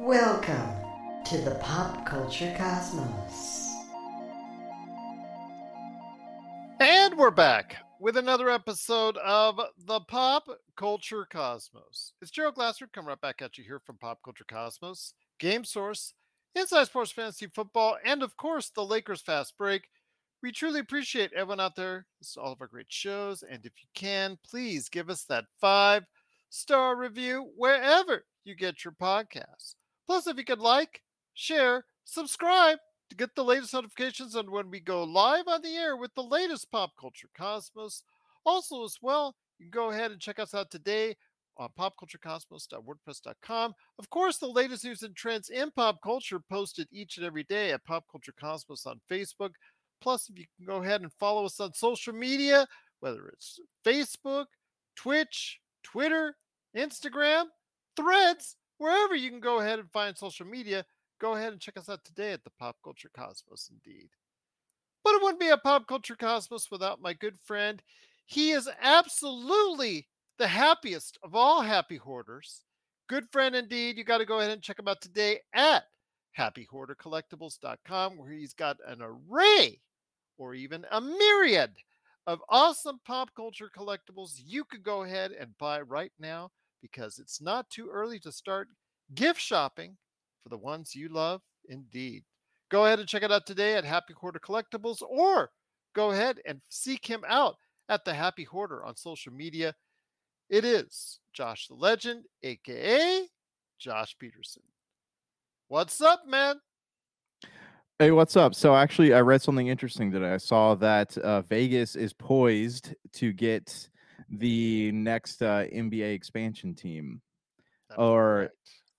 Welcome to the Pop Culture Cosmos. And we're back with another episode of the Pop Culture Cosmos. It's Gerald Glassford coming right back at you here from Pop Culture Cosmos, Game Source, Inside Sports Fantasy Football, and of course, the Lakers Fast Break. We truly appreciate everyone out there. This is all of our great shows. And if you can, please give us that 5-star review wherever you get your podcasts. Plus, if you could like, share, subscribe to get the latest notifications on when we go live on the air with the latest Pop Culture Cosmos. Also, as well, you can go ahead and check us out today on popculturecosmos.wordpress.com. Of course, the latest news and trends in pop culture posted each and every day at Pop Culture Cosmos on Facebook. Plus, if you can go ahead and follow us on social media, whether it's Facebook, Twitch, Twitter, Instagram, Threads, wherever you can go ahead and find social media, go ahead and check us out today at the Pop Culture Cosmos indeed. But it wouldn't be a Pop Culture Cosmos without my good friend. He is absolutely the happiest of all happy hoarders. Good friend indeed. You got to go ahead and check him out today at Happy Hoarder Collectibles.com, where he's got an array or even a myriad of awesome pop culture collectibles you could go ahead and buy right now, because it's not too early to start gift shopping for the ones you love indeed. Go ahead and check it out today at Happy Hoarder Collectibles, or go ahead and seek him out at the Happy Hoarder on social media. It is Josh the Legend, aka Josh Pederson. What's up, man? Hey, what's up? So actually, I read something interesting today. I saw that Vegas is poised to get the next NBA expansion team. That's or correct.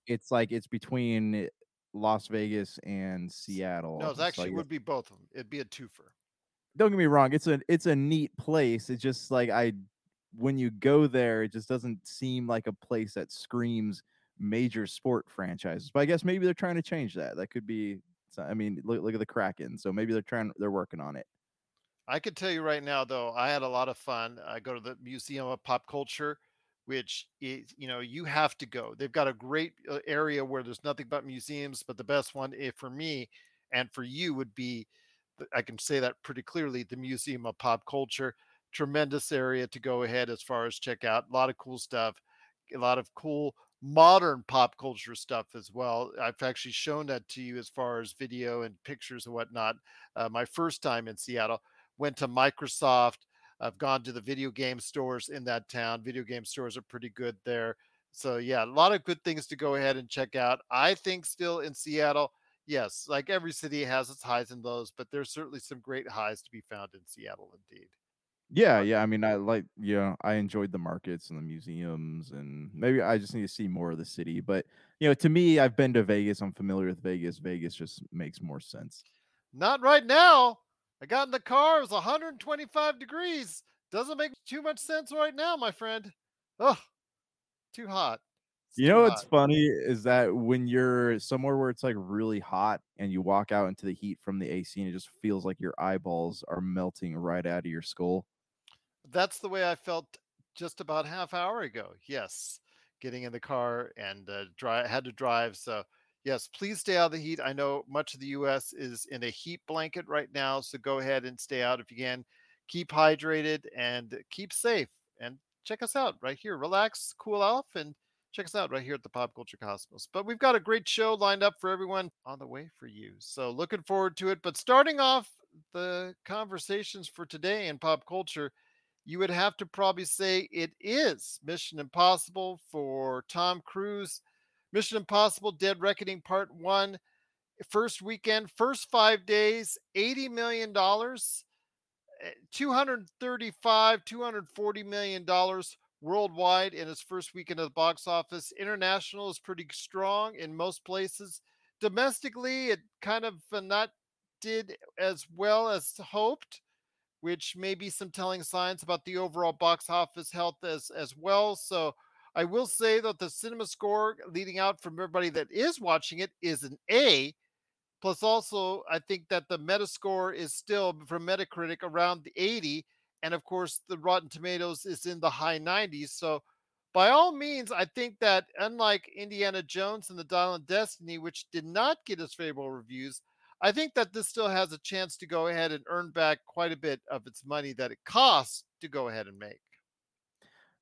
It's like it's between Las Vegas and Seattle. No, it actually would be both of them. It'd be a twofer. Don't get me wrong. It's a neat place. It's just like when you go there, it just doesn't seem like a place that screams major sport franchises. But I guess maybe they're trying to change that. That could be. I mean, look at the Kraken. So maybe they're working on it. I could tell you right now, though, I had a lot of fun. I go to the Museum of Pop Culture, which is, you have to go. They've got a great area where there's nothing but museums, but the best one for me and for you would be, I can say that pretty clearly, the Museum of Pop Culture. Tremendous area to go ahead as far as check out. A lot of cool stuff, a lot of cool modern pop culture stuff as well. I've actually shown that to you as far as video and pictures and whatnot. My first time in Seattle, went to Microsoft. I've gone to the video game stores in that town. Video game stores are pretty good there. So yeah, a lot of good things to go ahead and check out. I think still in Seattle, yes, like every city has its highs and lows, but there's certainly some great highs to be found in Seattle indeed. Yeah. I mean, I enjoyed the markets and the museums, and maybe I just need to see more of the city. But, to me, I've been to Vegas. I'm familiar with Vegas. Vegas just makes more sense. Not right now. I got in the car. It was 125 degrees. Doesn't make too much sense right now, my friend. Oh, too hot. What's funny is that when you're somewhere where it's like really hot and you walk out into the heat from the AC, and it just feels like your eyeballs are melting right out of your skull. That's the way I felt just about half hour ago. Yes. Getting in the car and had to drive. So yes, please stay out of the heat. I know much of the U.S. is in a heat blanket right now. So go ahead and stay out if you can. Keep hydrated and keep safe, and check us out right here. Relax, cool off, and check us out right here at the Pop Culture Cosmos. But we've got a great show lined up for everyone on the way for you. So looking forward to it. But starting off the conversations for today in pop culture, you would have to probably say it is Mission Impossible for Tom Cruise. Mission Impossible Dead Reckoning Part One. First weekend, first 5 days, $80 million, $240 million worldwide in its first weekend at the box office. International is pretty strong in most places. Domestically, it kind of not did as well as hoped, which may be some telling signs about the overall box office health as well. So I will say that the cinema score leading out from everybody that is watching it is an A. Plus also, I think that the Metascore is still from Metacritic around the 80. And of course, the Rotten Tomatoes is in the high 90s. So By all means, I think that unlike Indiana Jones and the Dial of Destiny, which did not get as favorable reviews, I think that this still has a chance to go ahead and earn back quite a bit of its money that it costs to go ahead and make.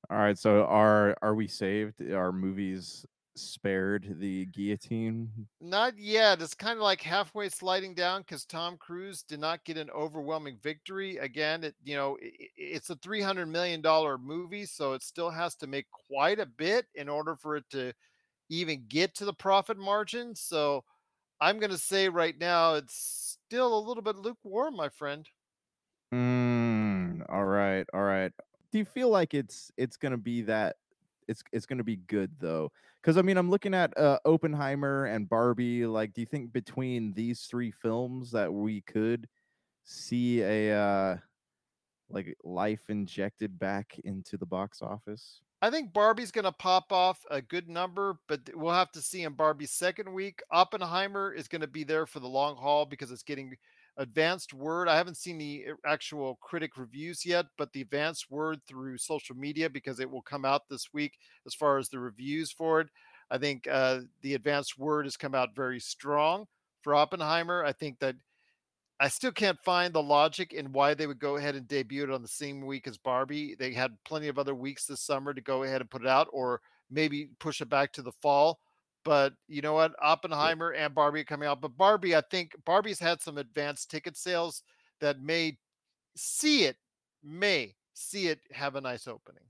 All right, so are we saved? Are movies spared the guillotine? Not yet. It's kind of like halfway sliding down because Tom Cruise did not get an overwhelming victory. Again, it's a $300 million movie, so it still has to make quite a bit in order for it to even get to the profit margin. So I'm going to say right now it's still a little bit lukewarm, my friend. All right. Do you feel like it's going to be that it's going to be good though? Because I mean, I'm looking at Oppenheimer and Barbie. Like, do you think between these three films that we could see a like life injected back into the box office? I think Barbie's going to pop off a good number, but we'll have to see in Barbie's second week. Oppenheimer is going to be there for the long haul because it's getting advanced word. I haven't seen the actual critic reviews yet, but the advanced word through social media, because it will come out this week as far as the reviews for it. I think the advanced word has come out very strong for Oppenheimer. I think that I still can't find the logic in why they would go ahead and debut it on the same week as Barbie. They had plenty of other weeks this summer to go ahead and put it out, or maybe push it back to the fall. But you know what? Oppenheimer and Barbie are coming out. But Barbie, I think Barbie's had some advanced ticket sales that may see it have a nice opening.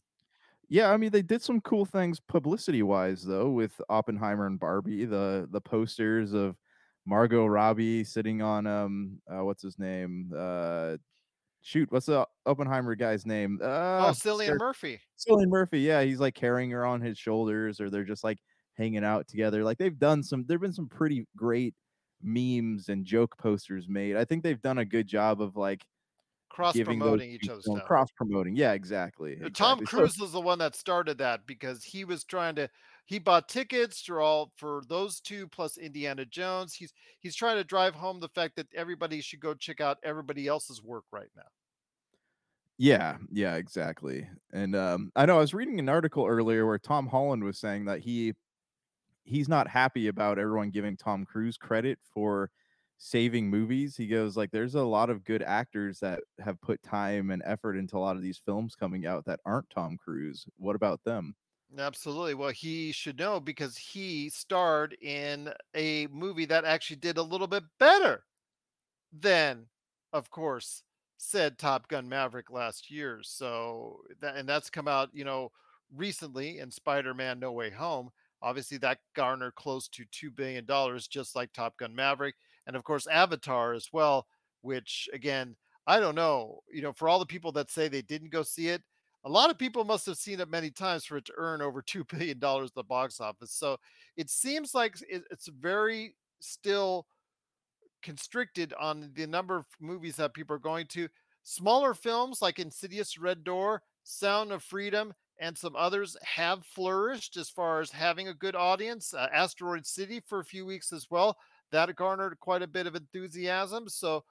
Yeah, I mean, they did some cool things publicity-wise, though, with Oppenheimer and Barbie. The posters of Margot Robbie sitting on, what's his name? What's the Oppenheimer guy's name? Cillian Murphy. Cillian Murphy, yeah. He's like carrying her on his shoulders, or they're just like hanging out together. Like, there've been some pretty great memes and joke posters made. I think they've done a good job of like cross-promoting each other's stuff. Cross-promoting, yeah, exactly. Tom Cruise was the one that started that, because he was he bought tickets for those two plus Indiana Jones. He's trying to drive home the fact that everybody should go check out everybody else's work right now. Yeah, exactly. And I know I was reading an article earlier where Tom Holland was saying that he's not happy about everyone giving Tom Cruise credit for saving movies. He goes, like, there's a lot of good actors that have put time and effort into a lot of these films coming out that aren't Tom Cruise. What about them? Absolutely. Well, he should know, because he starred in a movie that actually did a little bit better than, of course, said Top Gun Maverick last year. So that's come out, recently in Spider-Man No Way Home. Obviously, that garnered close to $2 billion, just like Top Gun Maverick. And, of course, Avatar as well, which, again, I don't know. For all the people that say they didn't go see it, a lot of people must have seen it many times for it to earn over $2 billion at the box office. So it seems like it's very still constricted on the number of movies that people are going to. Smaller films like Insidious, Red Door, Sound of Freedom, and some others have flourished as far as having a good audience. Asteroid City for a few weeks as well. That garnered quite a bit of enthusiasm. So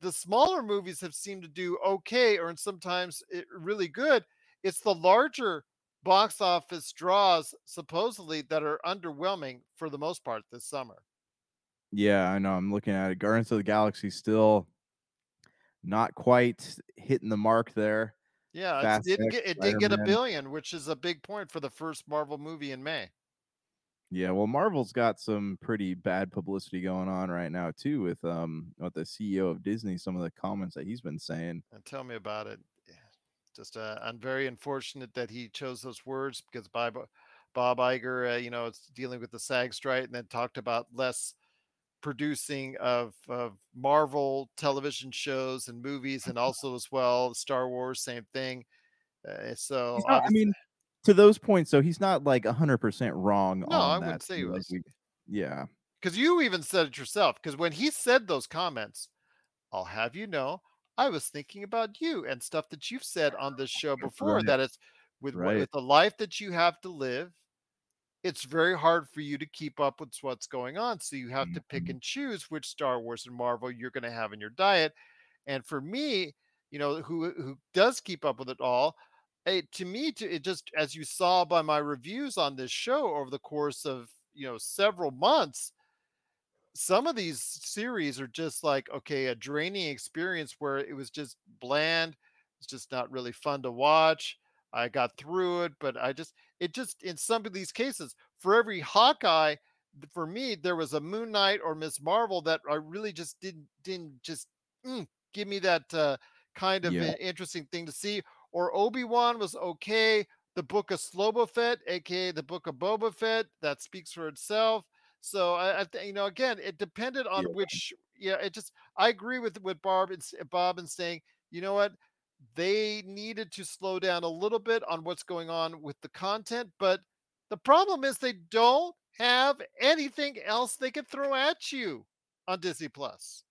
the smaller movies have seemed to do okay, or sometimes really good. It's the larger box office draws, supposedly, that are underwhelming for the most part this summer. Yeah, I know. I'm looking at it. Guardians of the Galaxy still not quite hitting the mark there. Yeah, it did get $1 billion, which is a big point for the first Marvel movie in May. Yeah, well, Marvel's got some pretty bad publicity going on right now too, with the CEO of Disney. Some of the comments that he's been saying. And tell me about it. Just, I'm very unfortunate that he chose those words, because Bob Iger, it's dealing with the SAG strike, and then talked about less producing of Marvel television shows and movies, and also as well Star Wars, same thing. So not, I mean, to those points, so he's not like 100% wrong. No, on I that. Wouldn't say he was. Yeah, because you even said it yourself. Because when he said those comments, I'll have you know, I was thinking about you and stuff that you've said on this show before. Right. That it's with the life that you have to live, it's very hard for you to keep up with what's going on. So you have to pick and choose which Star Wars and Marvel you're going to have in your diet. And for me, who does keep up with it all, to me, it just, as you saw by my reviews on this show over the course of, you know, several months, some of these series are just like, okay, a draining experience where it was just bland. It's just not really fun to watch. I got through it, but it just, in some of these cases, for every Hawkeye, for me, there was a Moon Knight or Miss Marvel that I really just didn't give me that kind of interesting thing to see. Or Obi-Wan was okay. The Book of Slobo Fett, aka The Book of Boba Fett, that speaks for itself. So I, again, it depended on which. Yeah, it just. I agree with Bob in saying, you know what, they needed to slow down a little bit on what's going on with the content, but the problem is they don't have anything else they could throw at you on Disney Plus.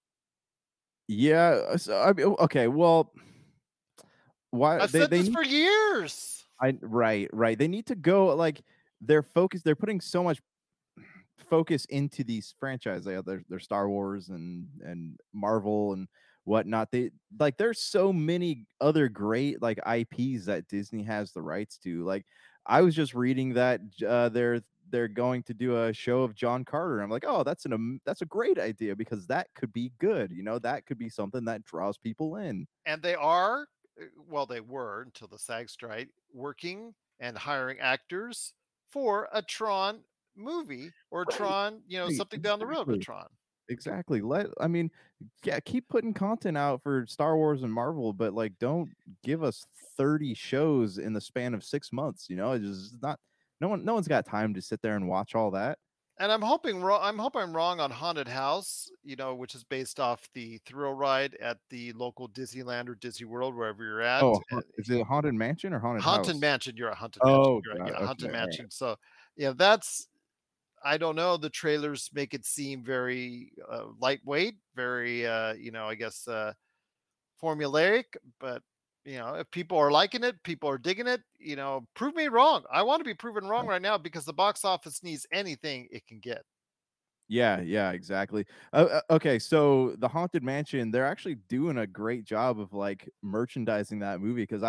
Yeah. So, I mean, okay. Well, why I've said this for years. Right. They need to go, like, their focus. They're putting so much focus into these franchises. They have their Star Wars and Marvel and whatnot. They, like, there's so many other great, like, IPs that Disney has the rights to. Like, I was just reading that they're going to do a show of John Carter. I'm like, oh, that's a great idea, because that could be good. You know, that could be something that draws people in. And they were until the SAG strike, working and hiring actors for a Tron movie or right. Tron, you know, something down the road with Tron. Exactly. Keep putting content out for Star Wars and Marvel, but, like, don't give us 30 shows in the span of 6 months. You know, it's just not. No one's got time to sit there and watch all that. And I'm hoping I'm wrong on Haunted House, you know, which is based off the thrill ride at the local Disneyland or Disney World, wherever you're at. Oh, is it Haunted Mansion or Haunted House? Haunted Mansion. You're at Haunted Mansion. Haunted Mansion. So, yeah, that's, I don't know. The trailers make it seem very lightweight, very, you know, I guess formulaic, but. You know, if people are liking it, people are digging it, you know, prove me wrong. I want to be proven wrong right now, because the box office needs anything it can get. Yeah, exactly. Okay, so the Haunted Mansion, they're actually doing a great job of, like, merchandising that movie, because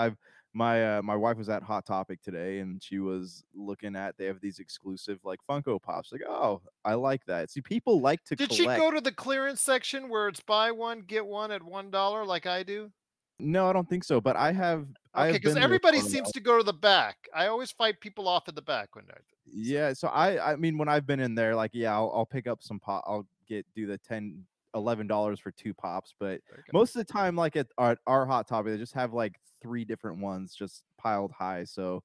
my wife was at Hot Topic today, and she was looking at, they have these exclusive, like, Funko Pops. Like, oh, I like that. See, people like to collect. Did she go to the clearance section where it's buy one, get one at $1 like I do? No, I don't think so. But I have. Okay, because everybody seems to go to the back. I always fight people off at the back when I. Yeah, so I mean, when I've been in there, like, yeah, I'll pick up some pop. I'll do the $10, $11 for two pops. But most of the time, like at our Hot Topic, they just have like three different ones just piled high. So,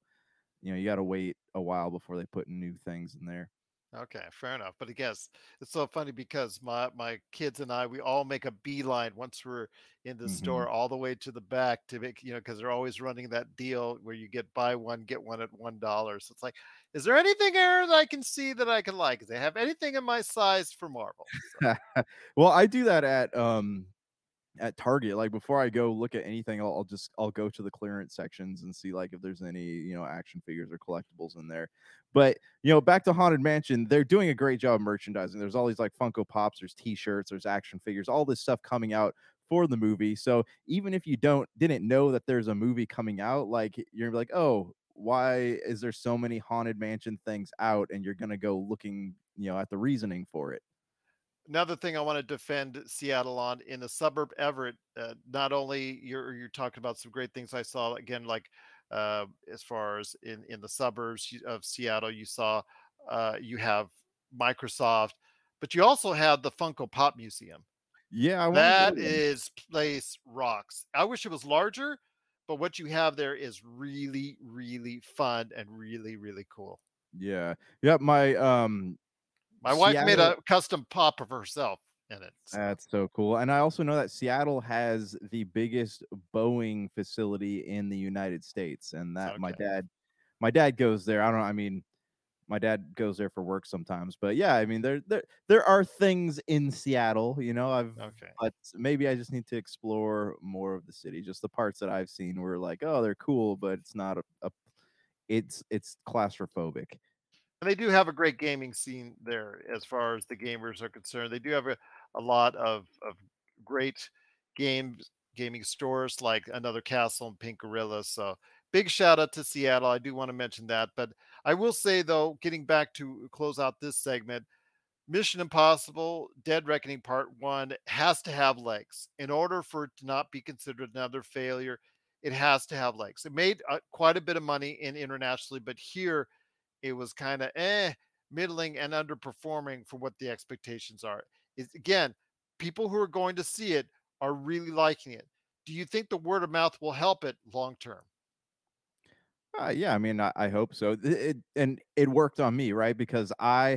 you know, you got to wait a while before they put new things in there. Okay, fair enough. But I guess it's so funny, because my kids and I, we all make a beeline once we're in the store all the way to the back to make, you know, because they're always running that deal where you get buy one, get one at $1. So it's like, is there anything here that I can see that I can like? Because they have anything in my size for Marvel. So. Well, I do that at Target. Like, before I go look at anything, I'll go to the clearance sections and see, like, if there's any, you know, action figures or collectibles in there. But, you know, back to Haunted Mansion, they're doing a great job of merchandising. There's all these, like, Funko Pops, there's t-shirts, there's action figures, all this stuff coming out for the movie. So even if you didn't know that there's a movie coming out, like, you're like, oh, why is there so many Haunted Mansion things out? And you're gonna go looking, you know, at the reasoning for it. Another thing I want to defend Seattle on, in the suburb Everett, not only you're talking about some great things I saw, again, like as far as in the suburbs of Seattle, you saw you have Microsoft, but you also have the Funko Pop Museum. Yeah. That is place rocks. I wish it was larger, but what you have there is really, really fun and really, really cool. Yeah. Yep. My wife made a custom pop of herself in it. So. That's so cool. And I also know that Seattle has the biggest Boeing facility in the United States. And that my dad goes there. I don't know. I mean, my dad goes there for work sometimes. But yeah, I mean, there are things in Seattle, you know. But maybe I just need to explore more of the city. Just the parts that I've seen were like, oh, they're cool, but it's not it's claustrophobic. And they do have a great gaming scene there as far as the gamers are concerned. They do have a lot of great gaming stores, like Another Castle and Pink Gorilla. So big shout out to Seattle. I do want to mention that. But I will say, though, getting back to close out this segment, Mission Impossible Dead Reckoning Part One has to have legs. In order for it to not be considered another failure, it has to have legs. It made quite a bit of money internationally, but here it was kind of middling and underperforming for what the expectations are. It's, again, people who are going to see it are really liking it. Do you think the word of mouth will help it long term? Yeah, I mean, I hope so. It worked on me, right? Because I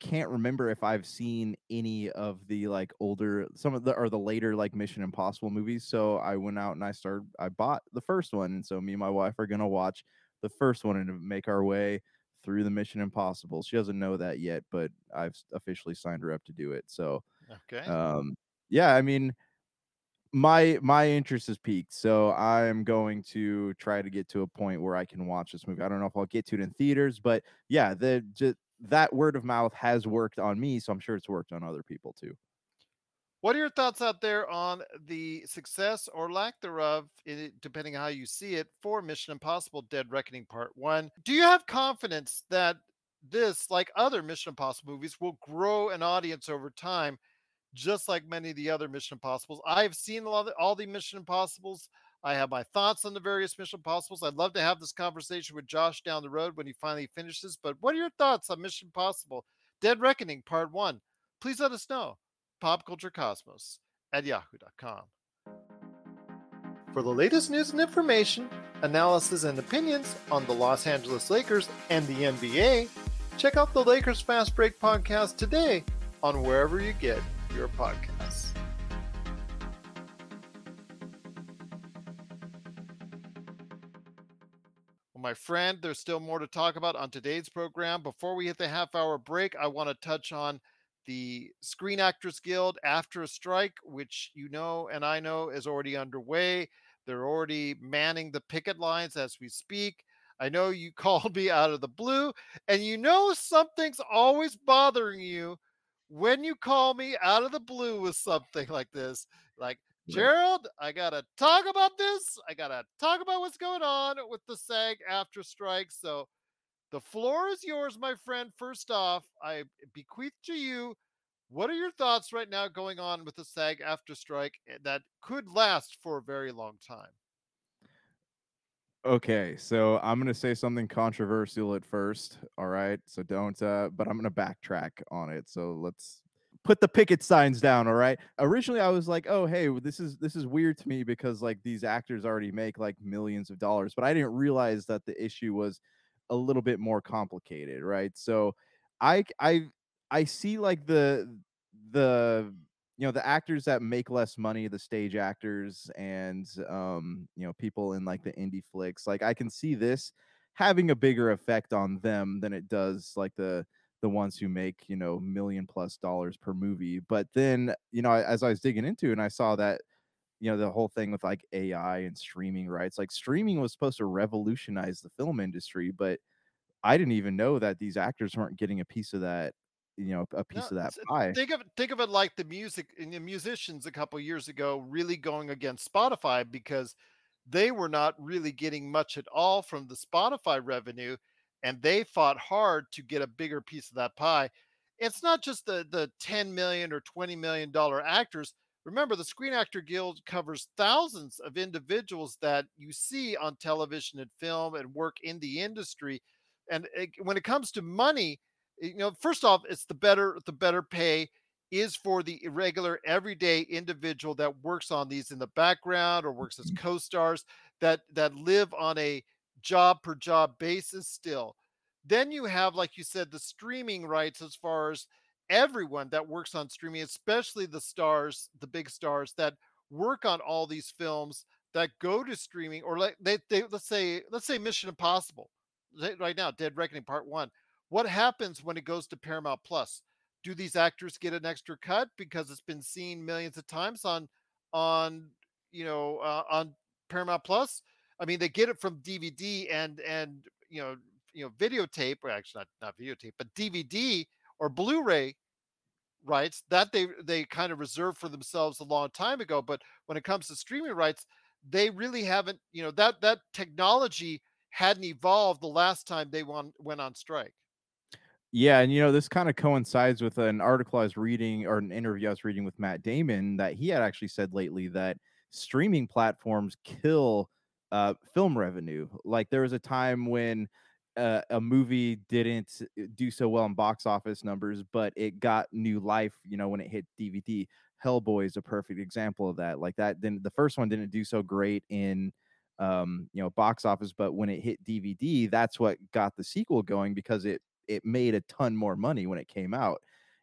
can't remember if I've seen any of the like older, some of the, or the later like Mission Impossible movies. So I went out and I bought the first one. And so me and my wife are going to watch the first one and make our way through the Mission Impossible. She doesn't know that yet, but I've officially signed her up to do it. So, okay. Yeah, I mean, my interest is peaked. So I'm going to try to get to a point where I can watch this movie. I don't know if I'll get to it in theaters, but yeah, that word of mouth has worked on me, so I'm sure it's worked on other people too. What are your thoughts out there on the success or lack thereof, depending on how you see it, for Mission Impossible Dead Reckoning Part 1? Do you have confidence that this, like other Mission Impossible movies, will grow an audience over time, just like many of the other Mission Impossibles? I've seen a lot of all the Mission Impossibles. I have my thoughts on the various Mission Impossibles. I'd love to have this conversation with Josh down the road when he finally finishes. But what are your thoughts on Mission Impossible Dead Reckoning Part 1? Please let us know. popculturecosmos@yahoo.com. For the latest news and information, analysis and opinions on the Los Angeles Lakers and the NBA, check out the Lakers Fast Break podcast today on wherever you get your podcasts. My friend, there's still more to talk about on today's program. Before we hit the half-hour break, I want to touch on the Screen Actors Guild after a strike, which you know and I know is already underway. They're already manning the picket lines as we speak. I know you called me out of the blue, and you know something's always bothering you when you call me out of the blue with something like this. Like, Gerald, I gotta talk about this. I gotta talk about what's going on with the SAG-AFTRA strike. So the floor is yours, my friend. First off, I bequeath to you, what are your thoughts right now going on with the SAG-AFTRA strike that could last for a very long time? Okay, so I'm going to say something controversial at first, all right? So don't, but I'm going to backtrack on it. So let's put the picket signs down, all right? Originally, I was like, oh, hey, this is weird to me because, like, these actors already make, like, millions of dollars. But I didn't realize that the issue was a little bit more complicated, right? So I see, like, the you know, the actors that make less money, the stage actors and, you know, people in, like, the indie flicks. Like, I can see this having a bigger effect on them than it does, like, the ones who make, you know, $1 million+ per movie. But then, you know, as I was digging into it, and I saw that, you know, the whole thing with like AI and streaming rights, like streaming was supposed to revolutionize the film industry, but I didn't even know that these actors weren't getting a piece of that, you know, a piece of that pie. Think of it like the music and the musicians a couple of years ago really going against Spotify because they were not really getting much at all from the Spotify revenue. And they fought hard to get a bigger piece of that pie. It's not just the $10 million or $20 million actors. Remember, the Screen Actor Guild covers thousands of individuals that you see on television and film and work in the industry. And when it comes to money, you know, first off, it's the better pay is for the regular, everyday individual that works on these in the background or works as co-stars that live on a job per job basis still. Then you have, like you said, the streaming rights as far as everyone that works on streaming, especially the stars, the big stars that work on all these films that go to streaming, or like let's say Mission Impossible right now, Dead Reckoning Part One. What happens when it goes to Paramount Plus? Do these actors get an extra cut because it's been seen millions of times on you know on Paramount Plus? I mean, they get it from DVD and you know videotape, or actually not videotape, but DVD or Blu-ray rights that they kind of reserved for themselves a long time ago. But when it comes to streaming rights, they really haven't, you know, that technology hadn't evolved the last time they went on strike. Yeah, and, you know, this kind of coincides with an article I was reading, or an interview I was reading with Matt Damon, that he had actually said lately that streaming platforms kill film revenue. Like, there was a time when a movie didn't do so well in box office numbers, but it got new life, you know, when it hit DVD. Hellboy is a perfect example of that. Like, that, then the first one didn't do so great in you know, box office, but when it hit DVD, that's what got the sequel going, because it made a ton more money when it came out,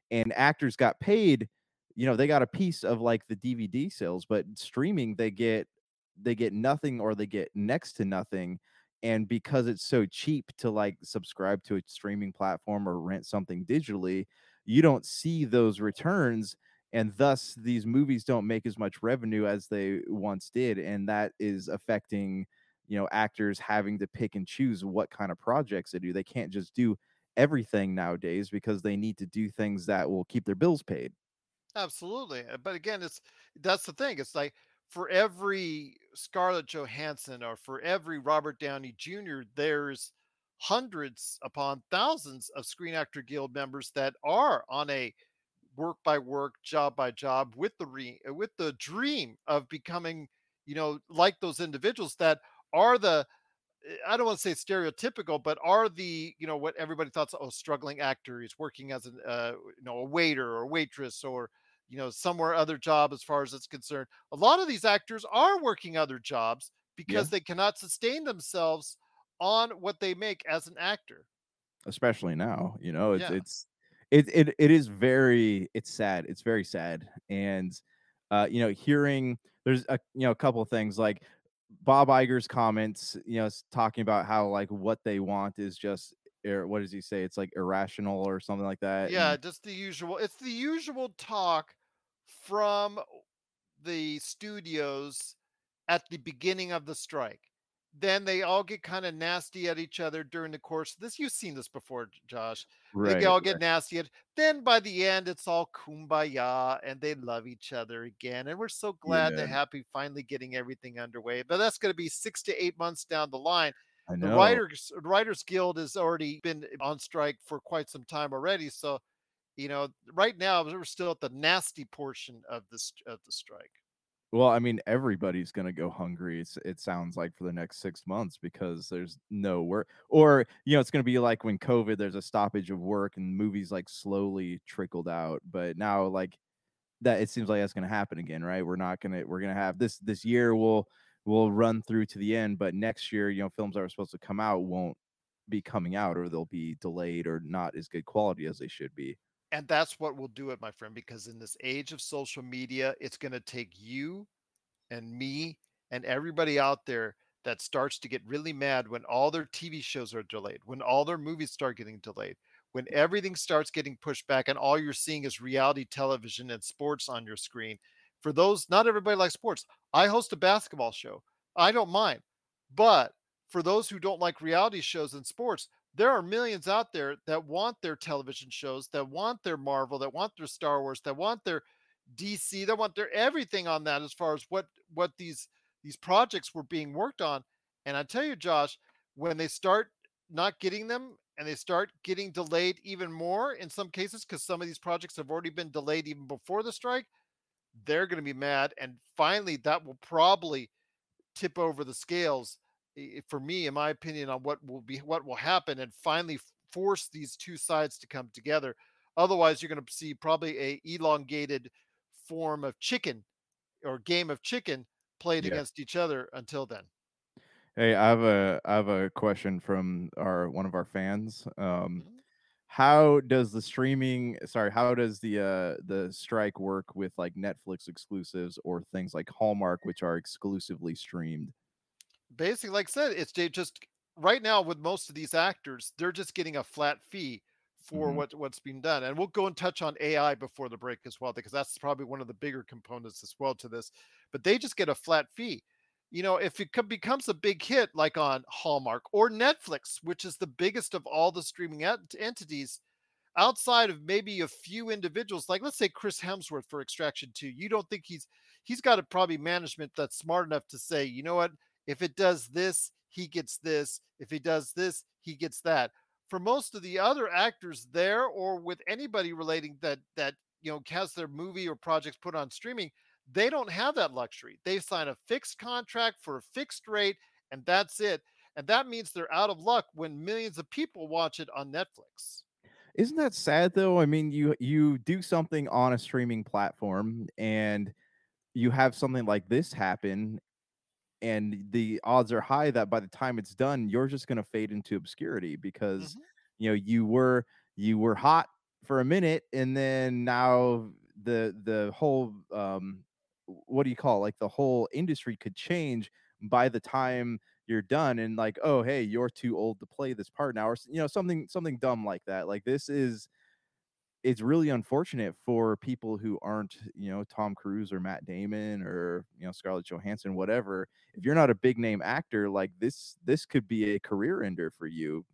and actors got paid, you know, they got a piece of like the DVD sales, but streaming, they get nothing, or they get next to nothing. And because it's so cheap to like subscribe to a streaming platform or rent something digitally, you don't see those returns. And thus these movies don't make as much revenue as they once did. And that is affecting, you know, actors having to pick and choose what kind of projects they do. They can't just do everything nowadays, because they need to do things that will keep their bills paid. Absolutely. But again, that's the thing. It's like, for every Scarlett Johansson or for every Robert Downey Jr., there's hundreds upon thousands of Screen Actor Guild members that are on a work by work, job by job, with the dream of becoming, you know, like those individuals that are the, I don't want to say stereotypical, but are the, you know, what everybody thought, struggling actor is working as a waiter or waitress, or, you know, somewhere other job as far as it's concerned. A lot of these actors are working other jobs because they cannot sustain themselves on what they make as an actor. Especially now, you know, it's sad. It's very sad. And, you know, hearing, there's a couple of things like Bob Iger's comments, you know, talking about how like what they want is just, or what does he say? It's like irrational or something like that. Yeah, and just the usual. It's the usual talk from the studios at the beginning of the strike. Then they all get kind of nasty at each other during the course of this. You've seen this before, Josh. Right, they all get nasty. Then by the end, it's all kumbaya and they love each other again. And we're so glad they're happy finally getting everything underway. But that's going to be 6 to 8 months down the line. The Writers Guild has already been on strike for quite some time already. So, you know, right now we're still at the nasty portion of this of the strike. Well, I mean, everybody's going to go hungry, it sounds like, for the next 6 months, because there's no work. Or, you know, it's going to be like when COVID, there's a stoppage of work and movies like slowly trickled out. But now, like, that, it seems like that's going to happen again, right? We're going to have this year will run through to the end, but next year, you know, films that are supposed to come out won't be coming out, or they'll be delayed or not as good quality as they should be. And that's what will do it, my friend, because in this age of social media, it's going to take you and me and everybody out there that starts to get really mad when all their TV shows are delayed, when all their movies start getting delayed, when everything starts getting pushed back and all you're seeing is reality television and sports on your screen. For those, not everybody likes sports. I host a basketball show. I don't mind. But for those who don't like reality shows and sports, there are millions out there that want their television shows, that want their Marvel, that want their Star Wars, that want their DC, that want their everything on that, as far as what these projects were being worked on. And I tell you, Josh, when they start not getting them and they start getting delayed even more in some cases, because some of these projects have already been delayed even before the strike, they're going to be mad. And finally, that will probably tip over the scales for me, in my opinion, on what will happen and finally force these two sides to come together. Otherwise, you're going to see probably a elongated form of chicken or game of chicken played against each other until then. Hey, I have a question from one of our fans. How does the strike work with like Netflix exclusives or things like Hallmark, which are exclusively streamed? Basically, like I said, they just right now with most of these actors, they're just getting a flat fee for what's being done. And we'll go and touch on AI before the break as well, because that's probably one of the bigger components as well to this. But they just get a flat fee. You know, if it becomes a big hit, like on Hallmark or Netflix, which is the biggest of all the streaming entities, outside of maybe a few individuals, like let's say Chris Hemsworth for Extraction 2, you don't think he's got a probably management that's smart enough to say, you know what, if it does this, he gets this. If he does this, he gets that. For most of the other actors there, or with anybody relating that you know has their movie or projects put on streaming, they don't have that luxury. They sign a fixed contract for a fixed rate, and that's it. And that means they're out of luck when millions of people watch it on Netflix. Isn't that sad, though? I mean, you do something on a streaming platform, and you have something like this happen, and the odds are high that by the time it's done, you're just going to fade into obscurity because, you know, you were hot for a minute, and then now the whole what do you call it? Like the whole industry could change by the time you're done, and like, oh hey, you're too old to play this part now, or you know, something dumb like that. Like it's really unfortunate for people who aren't, you know, Tom Cruise or Matt Damon or, you know, Scarlett Johansson, whatever. If you're not a big name actor, like this could be a career ender for you,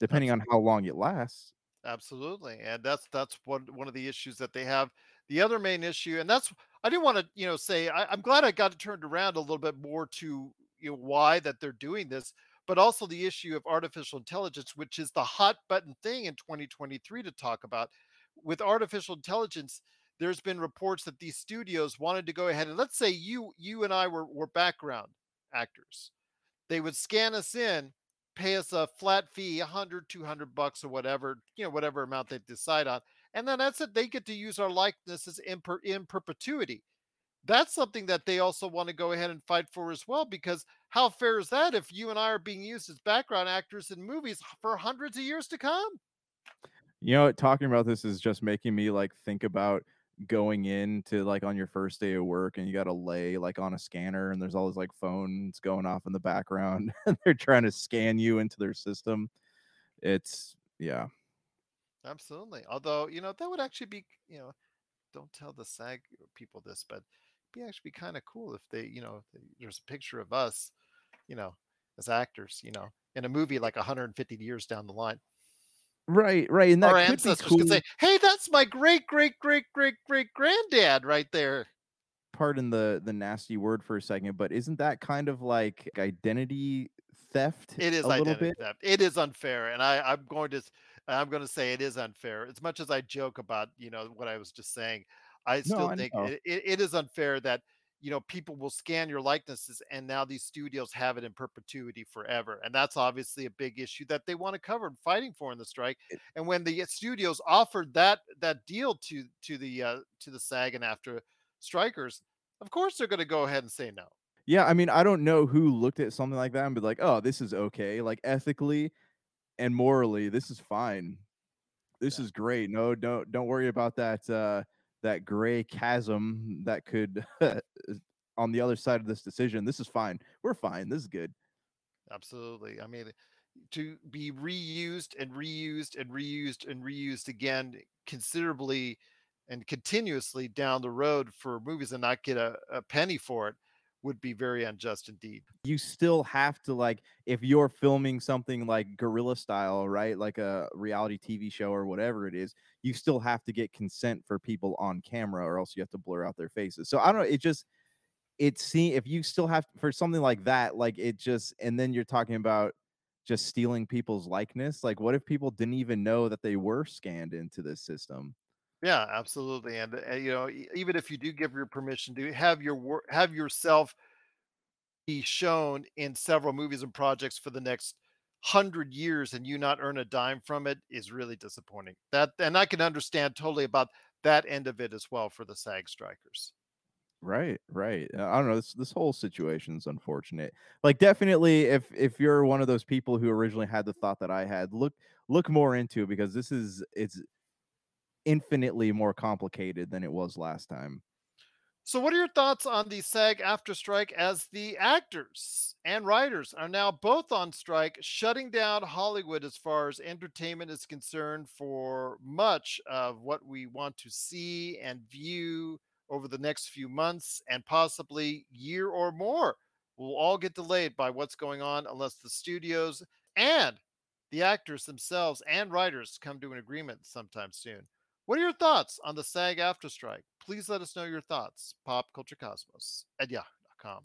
depending on how long it lasts. Absolutely. And that's one of the issues that they have. The other main issue, and that's, I do want to, you know, say, I'm glad I got it turned around a little bit more to, you know, why that they're doing this, but also the issue of artificial intelligence, which is the hot button thing in 2023 to talk about. With artificial intelligence, there's been reports that these studios wanted to go ahead and, let's say you and I were background actors. They would scan us in, pay us a flat fee, $100, $200 or whatever, you know, whatever amount they decide on. And then that's it. They get to use our likenesses in perpetuity. That's something that they also want to go ahead and fight for as well, because how fair is that if you and I are being used as background actors in movies for hundreds of years to come? You know, talking about this is just making me like think about going into like on your first day of work and you got to lay like on a scanner and there's all these like phones going off in the background and they're trying to scan you into their system. It's, yeah. Absolutely. Although, you know, that would actually be, you know, don't tell the SAG people this, but it'd actually be kind of cool if they, you know, there's a picture of us, you know, as actors, you know, in a movie like 150 years down the line. Right. And that our ancestors could be cool. Could say, hey, that's my great-great-great-great-great-granddad right there. Pardon the nasty word for a second, but isn't that kind of like identity theft? It is identity theft. It is unfair. And I'm going to say it is unfair. As much as I joke about, you know, what I was just saying, I still think it is unfair that, you know, people will scan your likenesses and now these studios have it in perpetuity forever. And that's obviously a big issue that they want to cover and fighting for in the strike. And when the studios offered that deal to the SAG and AFTRA strikers, of course they're going to go ahead and say no. Yeah, I mean, I don't know who looked at something like that and be like, oh, this is okay. Like ethically and morally, this is fine. This is great. No, don't worry about that. That gray chasm that could on the other side of this decision. This is fine. We're fine. This is good. Absolutely. I mean, to be reused again considerably and continuously down the road for movies and not get a penny for it would be very unjust indeed. You still have to, like, if you're filming something like guerrilla style, right, like a reality TV show or whatever it is, you still have to get consent for people on camera or else you have to blur out their faces. So I don't know, if you still have for something like that, like it just, and then you're talking about just stealing people's likeness. Like what if people didn't even know that they were scanned into this system? Yeah, absolutely. And you know, even if you do give your permission to have your work, have yourself be shown in several movies and projects for the next 100 years and you not earn a dime from it is really disappointing. That, and I can understand totally about that end of it as well for the SAG strikers. Right. I don't know. This whole situation is unfortunate. Like definitely if you're one of those people who originally had the thought that I had, look more into it, because this is, it's infinitely more complicated than it was last time. So what are your thoughts on the SAG-AFTRA strike, as the actors and writers are now both on strike, shutting down Hollywood as far as entertainment is concerned for much of what we want to see and view over the next few months and possibly year or more? We'll all get delayed by what's going on unless the studios and the actors themselves and writers come to an agreement sometime soon. What are your thoughts on the SAG-AFTRA strike? Please let us know your thoughts. popculturecosmos@yahoo.com.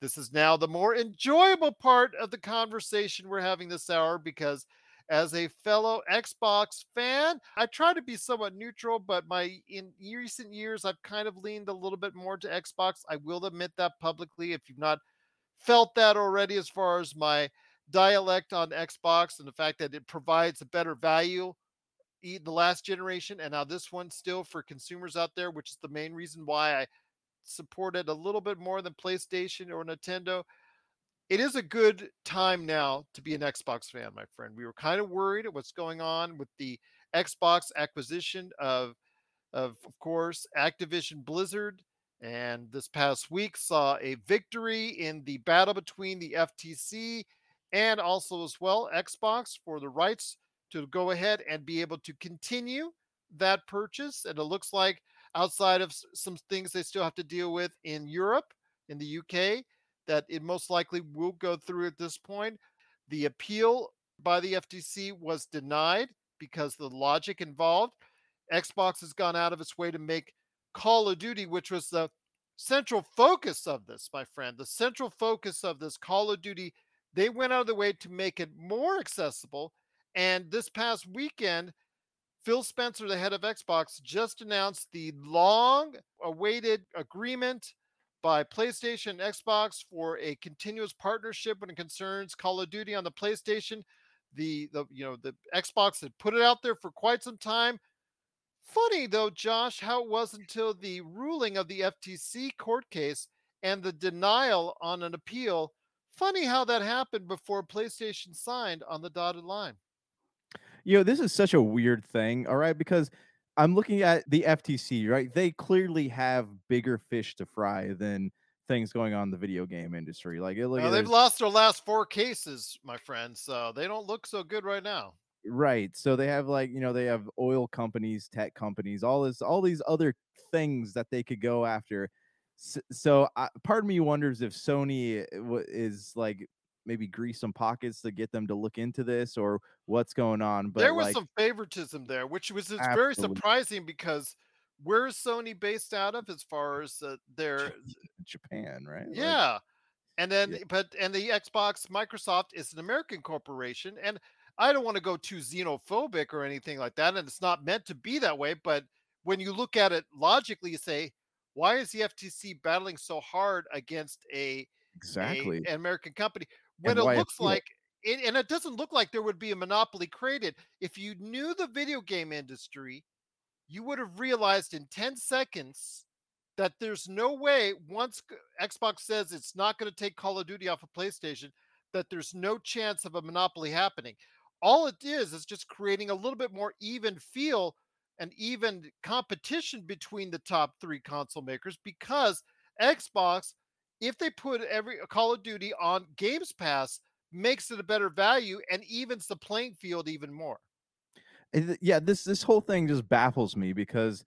This is now the more enjoyable part of the conversation we're having this hour, because as a fellow Xbox fan, I try to be somewhat neutral, but in recent years, I've kind of leaned a little bit more to Xbox. I will admit that publicly. If you've not felt that already, as far as my dialect on Xbox and the fact that it provides a better value in the last generation, and now this one still for consumers out there, which is the main reason why I supported a little bit more than PlayStation or Nintendo. It is a good time now to be an Xbox fan, my friend. We were kind of worried at what's going on with the Xbox acquisition of course, Activision Blizzard, and this past week saw a victory in the battle between the FTC and also as well Xbox for the rights to go ahead and be able to continue that purchase. And it looks like, outside of some things they still have to deal with in Europe, in the UK, that it most likely will go through at this point. The appeal by the FTC was denied because the logic involved. Xbox has gone out of its way to make Call of Duty, which was the central focus of this, my friend, the central focus of this Call of Duty. They went out of the way to make it more accessible. And this past weekend, Phil Spencer, the head of Xbox, just announced the long-awaited agreement by PlayStation and Xbox for a continuous partnership when it concerns Call of Duty on the PlayStation. The Xbox had put it out there for quite some time. Funny, though, Josh, how it was until the ruling of the FTC court case and the denial on an appeal. Funny how that happened before PlayStation signed on the dotted line. You know, this is such a weird thing, all right, because I'm looking at the FTC, right? They clearly have bigger fish to fry than things going on in the video game industry. They've lost their last 4 cases, my friend, so they don't look so good right now. Right. So they have they have oil companies, tech companies, all these other things that they could go after. So part of me wonders if Sony is maybe grease some pockets to get them to look into this or what's going on. But there was some favoritism there, which was very surprising, because where is Sony based out of as far as their Japan, right? Yeah. And the Xbox, Microsoft is an American corporation. And I don't want to go too xenophobic or anything like that. And it's not meant to be that way. But when you look at it logically, you say, why is the FTC battling so hard against an American company? When it looks like it, and it doesn't look like there would be a monopoly created. If you knew the video game industry, you would have realized in 10 seconds that there's no way, once Xbox says it's not going to take Call of Duty off of PlayStation, that there's no chance of a monopoly happening. All it is just creating a little bit more even feel and even competition between the top 3 console makers, because Xbox, if they put every Call of Duty on Games Pass, makes it a better value and evens the playing field even more. Yeah, this whole thing just baffles me, because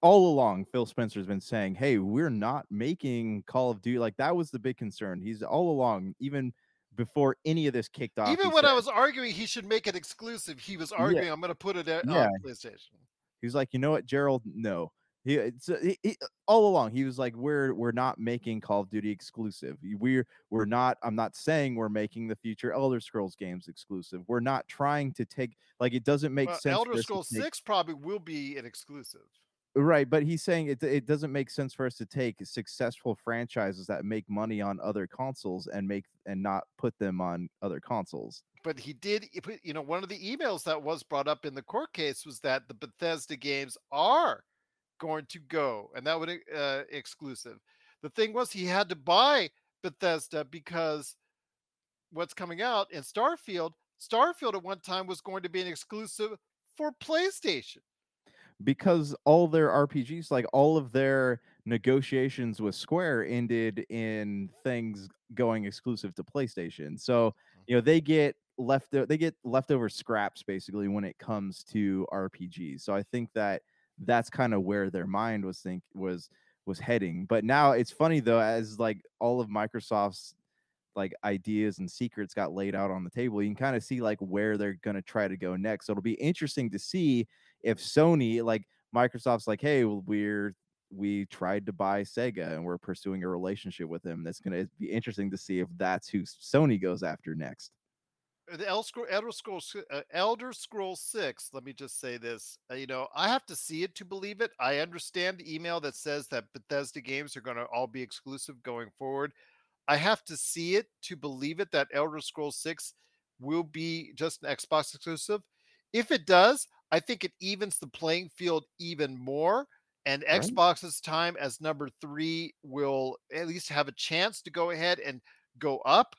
all along Phil Spencer's been saying, hey, we're not making Call of Duty. That was the big concern. He's all along, even before any of this kicked off. Even when I was arguing he should make it exclusive, he was arguing, yeah, I'm going to put it on PlayStation. He was like, you know what, Gerald? No. He all along he was like, we're not making Call of Duty exclusive. We're not. I'm not saying we're making the future Elder Scrolls games exclusive. We're not trying to take it doesn't make sense. Elder Scrolls 6 probably will be an exclusive, right? But he's saying it doesn't make sense for us to take successful franchises that make money on other consoles and not put them on other consoles. But he did. One of the emails that was brought up in the court case was that the Bethesda games are going to go, and that would exclusive. The thing was, he had to buy Bethesda, because what's coming out in Starfield at one time was going to be an exclusive for PlayStation. because all their RPGs, like all of their negotiations with Square ended in things going exclusive to PlayStation. So, you know, they get leftover scraps basically when it comes to RPGs. So I think that that's kind of where their mind was heading. But now it's funny though, as like all of Microsoft's like ideas and secrets got laid out on the table, you can kind of see like where they're going to try to go next. So it'll be interesting to see if Sony, like Microsoft's like, hey, we tried to buy Sega and we're pursuing a relationship with them. That's going to be interesting to see if that's who Sony goes after next. The Elder Scrolls 6, let me just say this, you know, I have to see it to believe it. I understand the email that says that Bethesda games are going to all be exclusive going forward. I have to see it to believe it that Elder Scrolls 6 will be just an Xbox exclusive. If it does, I think it evens the playing field even more. And right. Xbox's time as number 3 will at least have a chance to go ahead and go up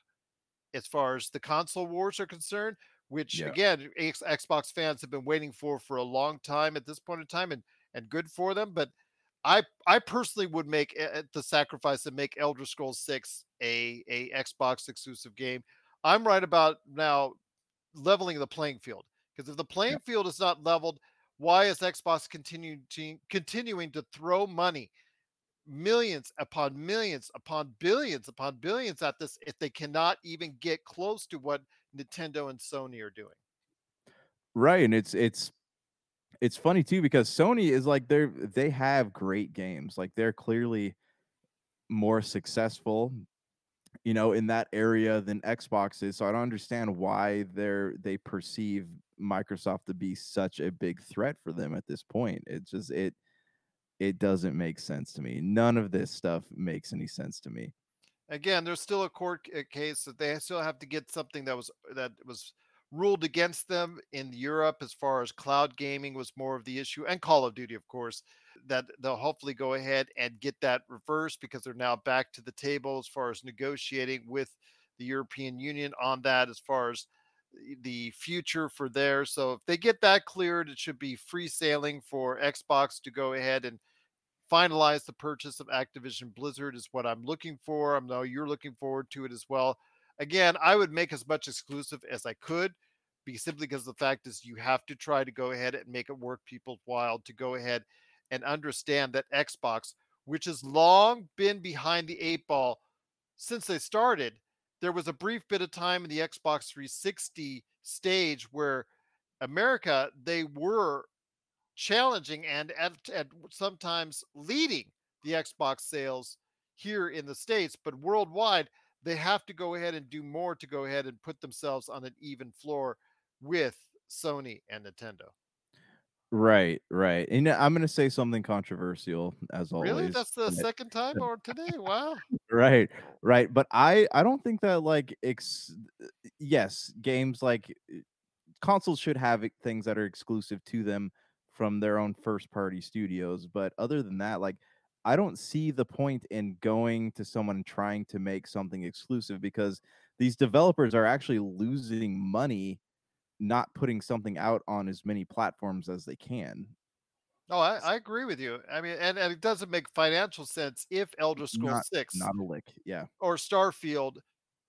as far as the console wars are concerned, which again, Xbox fans have been waiting for a long time at this point in time, and good for them. But I personally would make the sacrifice and make Elder Scrolls 6 a Xbox exclusive game. I'm right about now leveling the playing field, because if the playing field is not leveled, why is Xbox continuing to throw money, millions upon billions at this if they cannot even get close to what Nintendo and Sony are doing? Right, and it's funny too, because Sony is like they have great games. Like they're clearly more successful, you know, in that area than Xbox is. So I don't understand why they perceive Microsoft to be such a big threat for them at this point. It's just it doesn't make sense to me. None of this stuff makes any sense to me. Again, there's still a court case that they still have to get something that was ruled against them in Europe as far as cloud gaming was more of the issue, and Call of Duty, of course, that they'll hopefully go ahead and get that reversed, because they're now back to the table as far as negotiating with the European Union on that as far as the future for there. So if they get that cleared, it should be free sailing for Xbox to go ahead and finalize the purchase of Activision Blizzard is what I'm looking for. I know you're looking forward to it as well. Again, I would make as much exclusive as I could, simply because the fact is you have to try to go ahead and make it worth people's while to go ahead and understand that Xbox, which has long been behind the eight ball since they started, there was a brief bit of time in the Xbox 360 stage where America, they were challenging and at sometimes leading the Xbox sales here in the States, but worldwide, they have to go ahead and do more to go ahead and put themselves on an even floor with Sony and Nintendo. Right. And I'm going to say something controversial, as always. Really? That's the second time or today? Wow. Right. But I don't think that, like, yes, games like consoles should have things that are exclusive to them from their own first-party studios. But other than that, like, I don't see the point in going to someone trying to make something exclusive, because these developers are actually losing money not putting something out on as many platforms as they can. No, I agree with you. I mean, and it doesn't make financial sense if Elder Scrolls 6 not a lick, or Starfield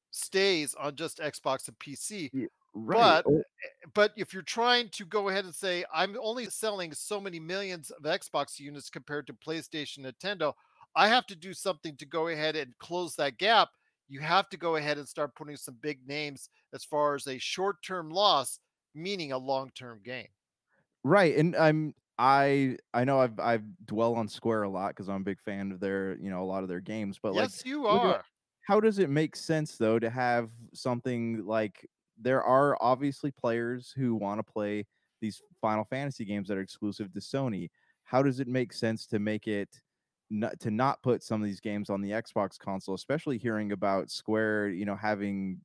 stays on just Xbox and PC. Yeah, right. But if you're trying to go ahead and say, I'm only selling so many millions of Xbox units compared to PlayStation, Nintendo, I have to do something to go ahead and close that gap. You have to go ahead and start putting some big names as far as a short-term loss, meaning a long-term gain. Right. And I know I've dwell on Square a lot because I'm a big fan of their, you know, a lot of their games, but yes, you are. How does it make sense though to have something like, there are obviously players who want to play these Final Fantasy games that are exclusive to Sony. How does it make sense to make it to not put some of these games on the Xbox console, especially hearing about Square, you know, having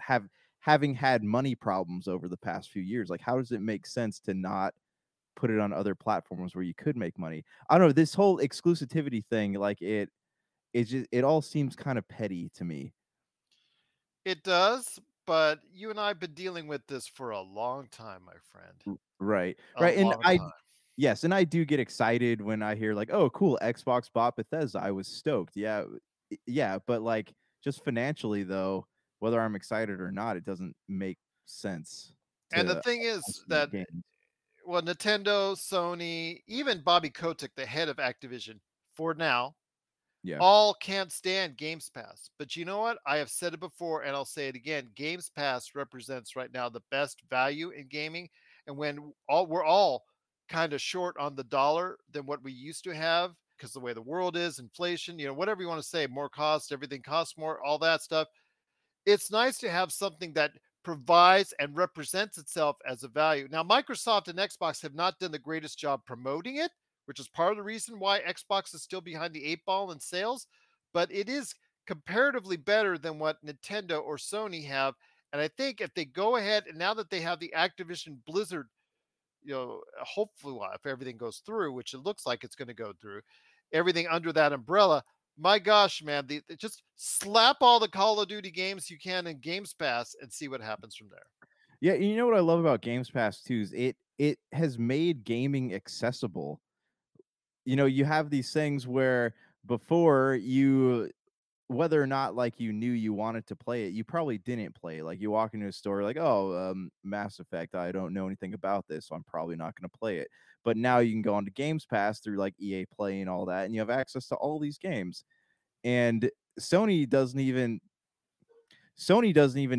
had money problems over the past few years? Like, how does it make sense to not put it on other platforms where you could make money? I don't know. This whole exclusivity thing, like it all seems kind of petty to me. It does, but you and I have been dealing with this for a long time, my friend. Right. And Yes, and I do get excited when I hear like, oh, cool, Xbox bought Bethesda. I was stoked. Yeah, but like just financially though, whether I'm excited or not, it doesn't make sense. And the thing is that games. Well, Nintendo, Sony, even Bobby Kotick, the head of Activision, for now, all can't stand Games Pass. But you know what? I have said it before, and I'll say it again. Games Pass represents right now the best value in gaming. And when we're all kind of short on the dollar than what we used to have, because the way the world is, inflation, you know, whatever you want to say, more cost, everything costs more, all that stuff. It's nice to have something that provides and represents itself as a value. Now, Microsoft and Xbox have not done the greatest job promoting it, which is part of the reason why Xbox is still behind the eight ball in sales, but it is comparatively better than what Nintendo or Sony have. And I think if they go ahead, and now that they have the Activision Blizzard, you know, hopefully if everything goes through, which it looks like it's going to go through, everything under that umbrella, my gosh, man, just slap all the Call of Duty games you can in Games Pass and see what happens from there. Yeah, you know what I love about Games Pass too is it has made gaming accessible. You know, you have these things where before you, whether or not like you knew you wanted to play it, you probably didn't play it. Like you walk into a store like, Mass Effect, I don't know anything about this, so I'm probably not going to play it. But now you can go on to Games Pass through like EA Play and all that, and you have access to all these games. And Sony doesn't even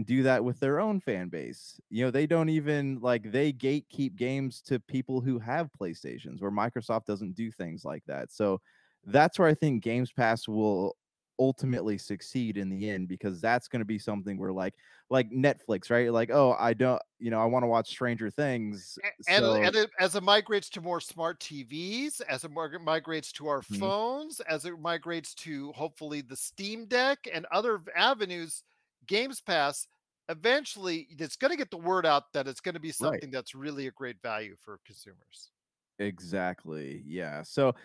do that with their own fan base. You know, they don't even like, they gatekeep games to people who have PlayStations, where Microsoft doesn't do things like that. So that's where I think Games Pass will ultimately succeed in the end, because that's going to be something where like Netflix, right? Like, oh, I don't, you know, I want to watch Stranger Things. And it, as it migrates to more smart TVs, as it migrates to our phones, as it migrates to hopefully the Steam Deck and other avenues, Games Pass, eventually it's going to get the word out that it's going to be something that's really a great value for consumers. Exactly. Yeah. So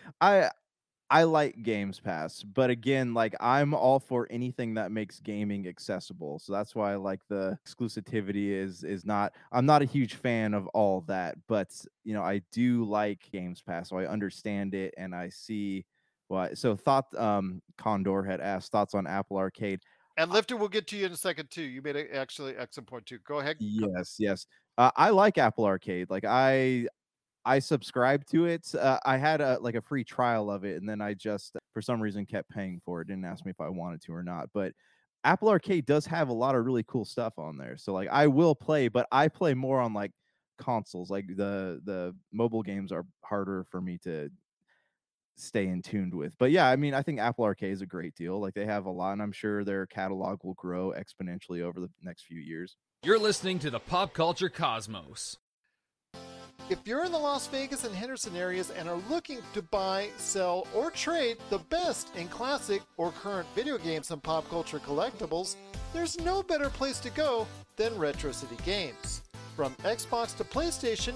I like Games Pass, but again, like I'm all for anything that makes gaming accessible. So that's why I like the exclusivity is not, I'm not a huge fan of all that, but you know, I do like Games Pass. So I understand it and I see why. So Condor had asked thoughts on Apple Arcade. And Lifter, we'll get to you in a second too. You made it actually excellent point too. Go ahead. Yes. I like Apple Arcade. Like I subscribed to it. I had a free trial of it, and then I just, for some reason, kept paying for it. Didn't ask me if I wanted to or not. But Apple Arcade does have a lot of really cool stuff on there. So like I will play, but I play more on like consoles. Like the mobile games are harder for me to stay in tuned with. But yeah, I mean, I think Apple Arcade is a great deal. Like they have a lot, and I'm sure their catalog will grow exponentially over the next few years. You're listening to the Pop Culture Cosmos. If you're in the Las Vegas and Henderson areas and are looking to buy, sell, or trade the best in classic or current video games and pop culture collectibles, there's no better place to go than Retro City Games. From Xbox to PlayStation,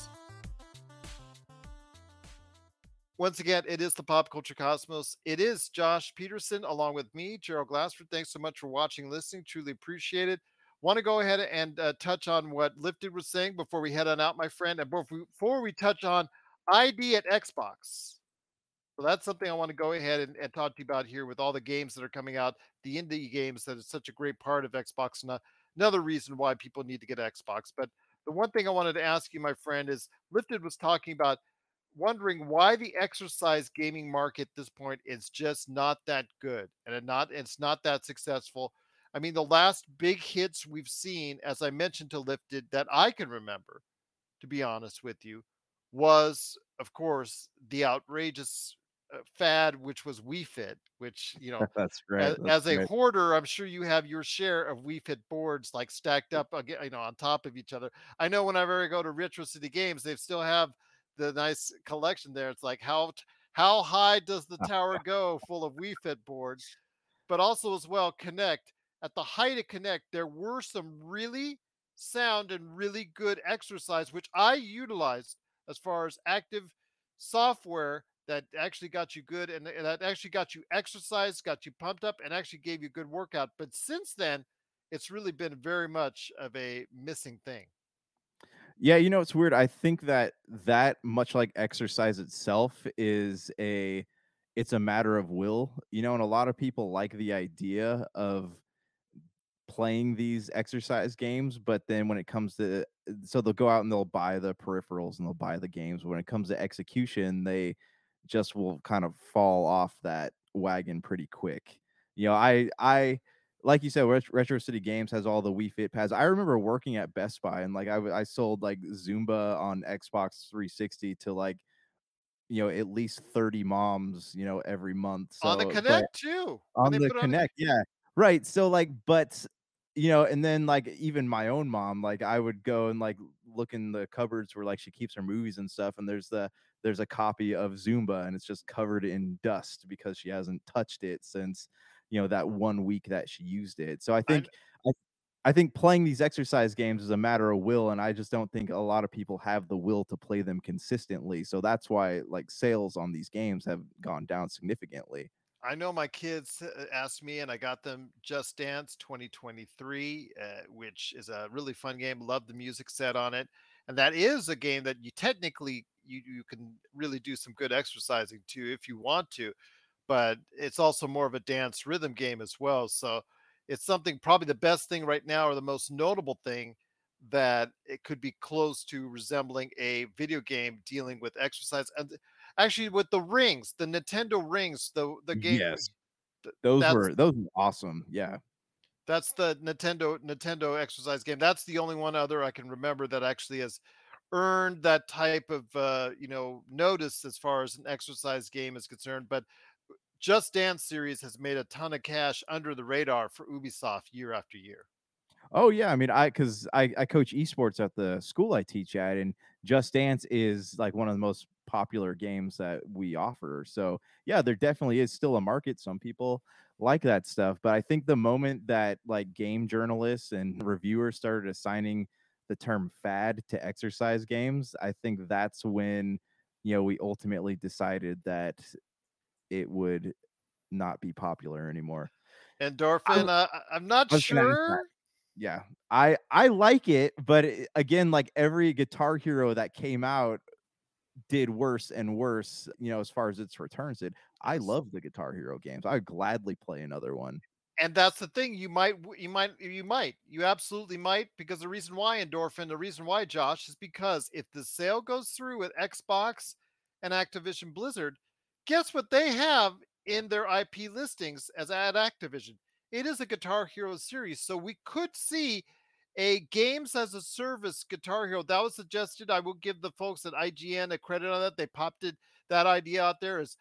Once again, it is the Pop Culture Cosmos. It is Josh Pederson along with me, Gerald Glassford. Thanks so much for watching, listening. Truly appreciate it. Want to go ahead and touch on what Lifted was saying before we head on out, my friend, and before we touch on ID at Xbox. So that's something I want to go ahead and talk to you about here with all the games that are coming out, the indie games that is such a great part of Xbox, and another reason why people need to get Xbox. But the one thing I wanted to ask you, my friend, is Lifted was talking about wondering why the exercise gaming market at this point is just not that good and it's not that successful. I mean, the last big hits we've seen, as I mentioned to Lifted, that I can remember, to be honest with you, was, of course, the outrageous fad, which was Wii Fit, which, you know, that's right. As a hoarder, I'm sure you have your share of Wii Fit boards like stacked up, you know, on top of each other. I know whenever I go to Retro City Games, they still have the nice collection there. It's like, how How high does the tower go full of Wii Fit boards, but also as well Connect. At the height of Connect, there were some really sound and really good exercise, which I utilized as far as active software that actually got you good and that actually got you exercise, got you pumped up, and actually gave you a good workout. But since then, it's really been very much of a missing thing. Yeah, you know, it's weird. I think that much like exercise itself is it's a matter of will, you know, and a lot of people like the idea of playing these exercise games, but then when it comes to, so they'll go out and they'll buy the peripherals and they'll buy the games. When it comes to execution, they just will kind of fall off that wagon pretty quick. You know, I like you said, Retro City Games has all the Wii Fit pads. I remember working at Best Buy and like I sold like Zumba on Xbox 360 to like, you know, at least 30 moms, you know, every month. So, on the Kinect too. On the Kinect, yeah. Right. So like, but you know, and then like even my own mom, like I would go and like look in the cupboards where like she keeps her movies and stuff, and there's a copy of Zumba and it's just covered in dust because she hasn't touched it since, you know, that one week that she used it. So I think playing these exercise games is a matter of will, and I just don't think a lot of people have the will to play them consistently. So that's why like sales on these games have gone down significantly. I know my kids asked me, and I got them Just Dance 2023, which is a really fun game. Love the music set on it. And that is a game that you technically, you can really do some good exercising to if you want to, but it's also more of a dance rhythm game as well. So it's something, probably the best thing right now or the most notable thing that it could be close to resembling a video game dealing with exercise. And actually, with the rings, the Nintendo rings, the game. Yes, those were awesome. Yeah, that's the Nintendo exercise game. That's the only one other I can remember that actually has earned that type of notice as far as an exercise game is concerned. But Just Dance series has made a ton of cash under the radar for Ubisoft year after year. Oh yeah, I mean, because I coach esports at the school I teach at, and Just Dance is like one of the most popular games that we offer. So yeah, there definitely is still a market. Some people like that stuff, but I think the moment that like game journalists and reviewers started assigning the term fad to exercise games, I think that's when, you know, we ultimately decided that it would not be popular anymore. Endorphin, I'm not sure. Yeah, I like it, but again, like every Guitar Hero that came out did worse and worse, you know, as far as its returns did. I love the Guitar Hero games. I would gladly play another one. And that's the thing. You absolutely might, because the reason why, Endorphin, the reason why, Josh, is because if the sale goes through with Xbox and Activision Blizzard, guess what they have in their IP listings as at Activision? It is a Guitar Hero series. So we could see a games as a service Guitar Hero that was suggested. I will give the folks at IGN a credit on that. They popped it, that idea out there, is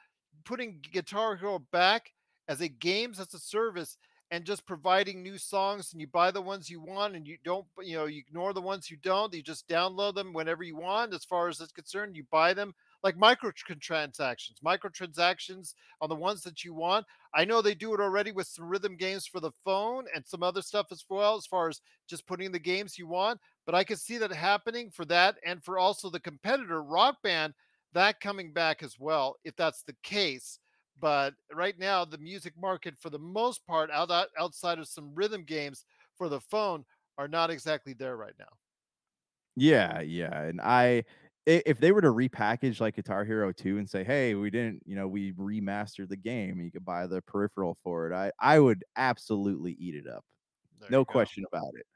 putting Guitar Hero back as a games as a service and just providing new songs, and you buy the ones you want and you don't, you know, you ignore the ones you don't. You just download them whenever you want. As far as it's concerned, you buy them like microtransactions on the ones that you want. I know they do it already with some rhythm games for the phone and some other stuff as well, as far as just putting the games you want. But I can see that happening for that, and for also the competitor Rock Band, that coming back as well, if that's the case. But right now, the music market, for the most part, outside of some rhythm games for the phone, are not exactly there right now. Yeah. And if they were to repackage like Guitar Hero 2 and say, hey, we didn't, you know, we remastered the game and you could buy the peripheral for it, I would absolutely eat it up. No question about it.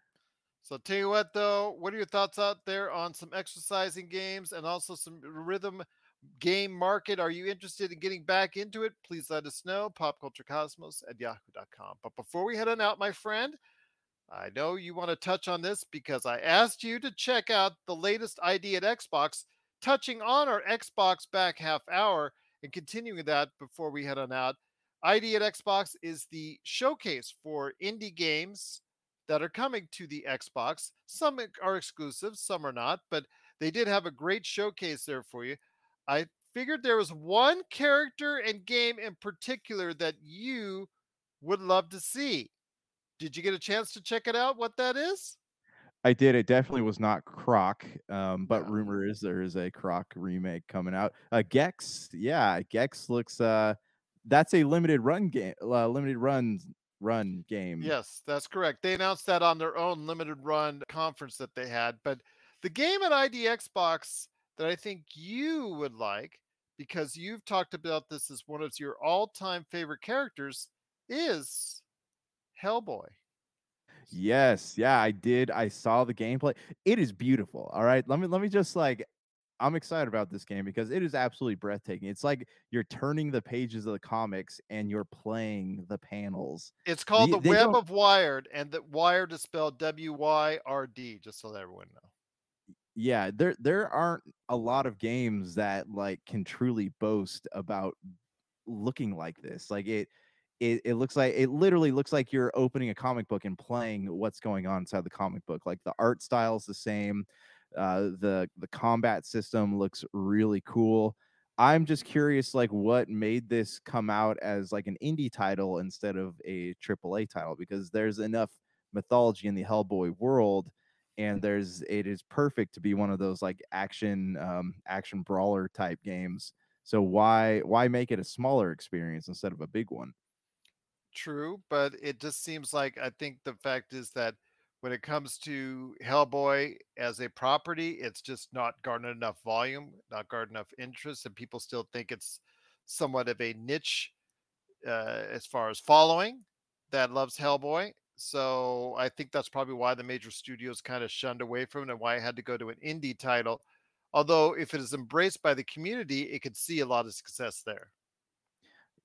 So tell you what, though, what are your thoughts out there on some exercising games and also some rhythm game market? Are you interested in getting back into it? Please let us know. popculturecosmos@yahoo.com. But before we head on out, my friend, I know you want to touch on this because I asked you to check out the latest ID at Xbox, touching on our Xbox back half hour and continuing that before we head on out. ID at Xbox is the showcase for indie games that are coming to the Xbox. Some are exclusive, some are not, but they did have a great showcase there for you. I figured there was one character and game in particular that you would love to see. Did you get a chance to check it out, what that is? I did. It definitely was not Croc, but rumor is there is a Croc remake coming out. Gex, yeah, Gex looks. That's a limited run game, limited run game. Yes, that's correct. They announced that on their own limited run conference that they had. But the game at IDXbox that I think you would like, because you've talked about this as one of your all-time favorite characters, is Hellboy. Yes, yeah, I did. I saw the gameplay. It is beautiful. All right, let me just I'm excited about this game because it is absolutely breathtaking. It's like you're turning the pages of the comics and you're playing the panels. It's called The Web of Wired, and the Wired is spelled W-Y-R-D, just so that everyone knows. Yeah, there aren't a lot of games that can truly boast about looking like this. It looks like you're opening a comic book and playing what's going on inside the comic book. Like the art style is the same. The combat system looks really cool. I'm just curious, what made this come out as an indie title instead of a AAA title, because there's enough mythology in the Hellboy world, and it is perfect to be one of those action brawler type games. So why make it a smaller experience instead of a big one? True, but it just seems I think the fact is that when it comes to Hellboy as a property, it's just not garnered enough volume, not garnered enough interest, and people still think it's somewhat of a niche as far as following that loves Hellboy. So I think that's probably why the major studios kind of shunned away from it and why it had to go to an indie title. Although if it is embraced by the community, it could see a lot of success there.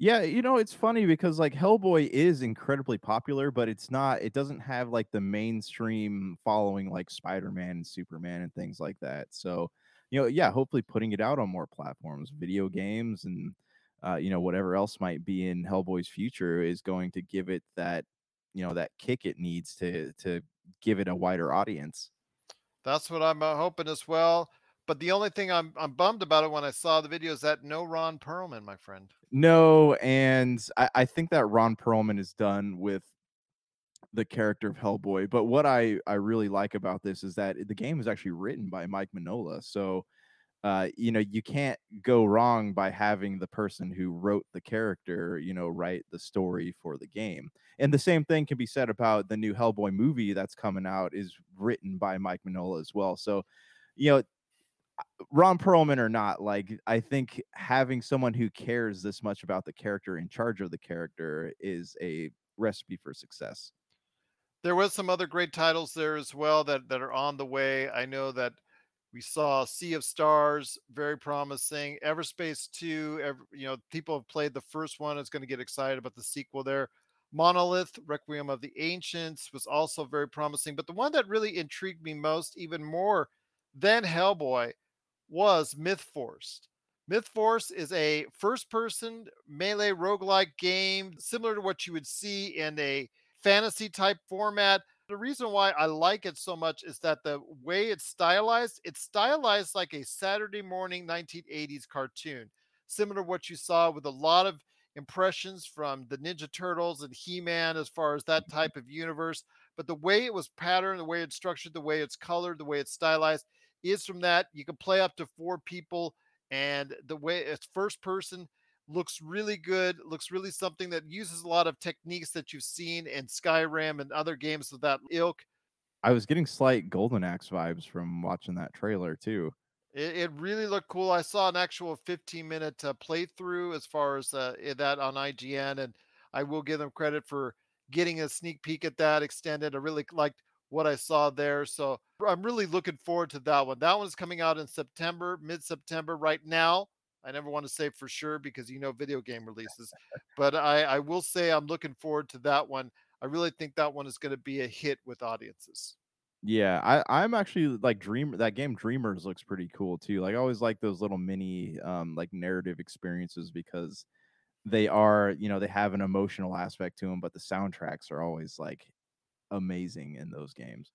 Yeah, it's funny because Hellboy is incredibly popular, but it doesn't have the mainstream following like Spider-Man and Superman and things like that. So, yeah, hopefully putting it out on more platforms, video games, and whatever else might be in Hellboy's future is going to give it that, that kick it needs to give it a wider audience. That's what I'm hoping as well. But the only thing I'm bummed about it when I saw the video is that no Ron Perlman, my friend. No, and I think that Ron Perlman is done with the character of Hellboy. But what I really like about this is that the game is actually written by Mike Mignola. So, you can't go wrong by having the person who wrote the character, write the story for the game. And the same thing can be said about the new Hellboy movie that's coming out is written by Mike Mignola as well. So, Ron Perlman or not, I think having someone who cares this much about the character in charge of the character is a recipe for success. There was some other great titles there as well that are on the way. I know that we saw Sea of Stars, very promising. Everspace 2, people have played the first one. It's going to get excited about the sequel there. Monolith, Requiem of the Ancients was also very promising. But the one that really intrigued me most, even more than Hellboy, was MythForce. MythForce is a first-person melee roguelike game similar to what you would see in a fantasy-type format. The reason why I like it so much is that the way it's stylized like a Saturday morning 1980s cartoon, similar to what you saw with a lot of impressions from the Ninja Turtles and He-Man as far as that type of universe. But the way it was patterned, the way it's structured, the way it's colored, the way it's stylized, is from that. You can play up to 4 people, and the way it's first person looks really good, looks really something that uses a lot of techniques that you've seen in Skyrim and other games of that ilk. I was getting slight Golden Axe vibes from watching that trailer too. It really looked cool. I saw an actual 15-minute playthrough as far as that on IGN, and I will give them credit for getting a sneak peek at that extended. I really liked what I saw there. So I'm really looking forward to that one. That one's coming out in September, mid-September right now. I never want to say for sure because, video game releases, but I will say I'm looking forward to that one. I really think that one is going to be a hit with audiences. Yeah. I'm actually that game Dreamers looks pretty cool too. I always like those little mini, narrative experiences because they are, they have an emotional aspect to them, but the soundtracks are always amazing in those games.